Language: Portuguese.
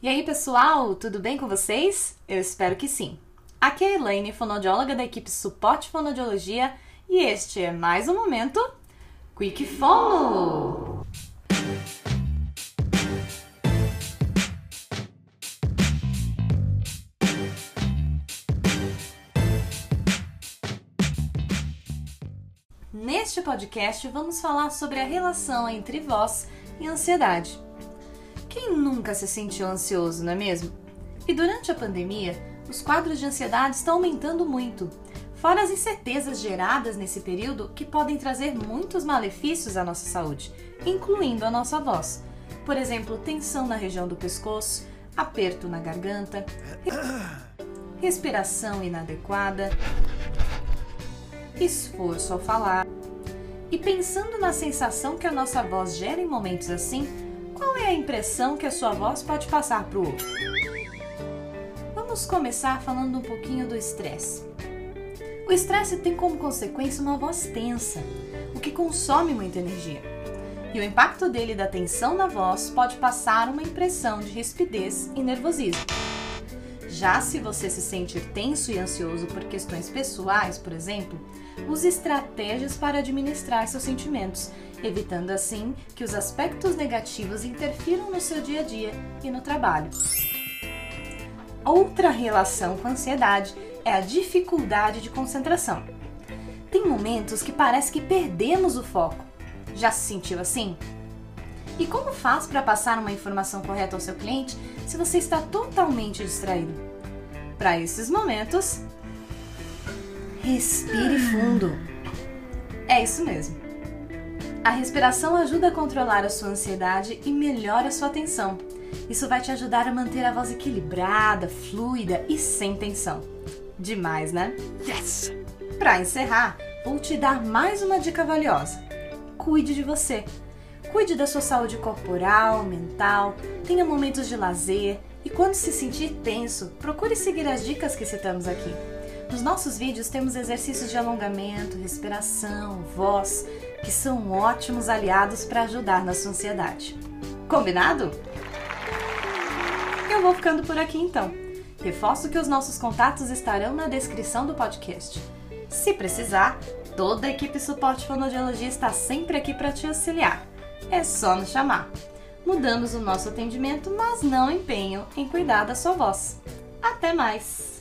E aí, pessoal, tudo bem com vocês? Eu espero que sim. Aqui é a Elaine, fonoaudióloga da equipe Suporte Fonoaudiologia, e este é mais um Momento Quick Fono! Neste podcast vamos falar sobre a relação entre voz e ansiedade. Quem nunca se sentiu ansioso, não é mesmo? E durante a pandemia, os quadros de ansiedade estão aumentando muito, fora as incertezas geradas nesse período que podem trazer muitos malefícios à nossa saúde, incluindo a nossa voz. Por exemplo, tensão na região do pescoço, aperto na garganta, respiração inadequada, esforço ao falar. E pensando na sensação que a nossa voz gera em momentos assim, qual é a impressão que a sua voz pode passar para o outro? Vamos começar falando um pouquinho do estresse. O estresse tem como consequência uma voz tensa, o que consome muita energia. E o impacto dele da tensão na voz pode passar uma impressão de rispidez e nervosismo. Já se você se sentir tenso e ansioso por questões pessoais, por exemplo, use estratégias para administrar seus sentimentos, evitando assim que os aspectos negativos interfiram no seu dia a dia e no trabalho. Outra relação com a ansiedade é a dificuldade de concentração. Tem momentos que parece que perdemos o foco. Já se sentiu assim? E como faz para passar uma informação correta ao seu cliente se você está totalmente distraído? Para esses momentos, respire fundo. É isso mesmo. A respiração ajuda a controlar a sua ansiedade e melhora a sua atenção. Isso vai te ajudar a manter a voz equilibrada, fluida e sem tensão. Demais, né? Yes! Para encerrar, vou te dar mais uma dica valiosa. Cuide de você. Cuide da sua saúde corporal, mental, tenha momentos de lazer e quando se sentir tenso, procure seguir as dicas que citamos aqui. Nos nossos vídeos temos exercícios de alongamento, respiração, voz, que são ótimos aliados para ajudar na sua ansiedade. Combinado? Eu vou ficando por aqui então. Reforço que os nossos contatos estarão na descrição do podcast. Se precisar, toda a equipe Suporte Fonoaudiologia está sempre aqui para te auxiliar. É só nos chamar. Mudamos o nosso atendimento, mas não empenho em cuidar da sua voz. Até mais!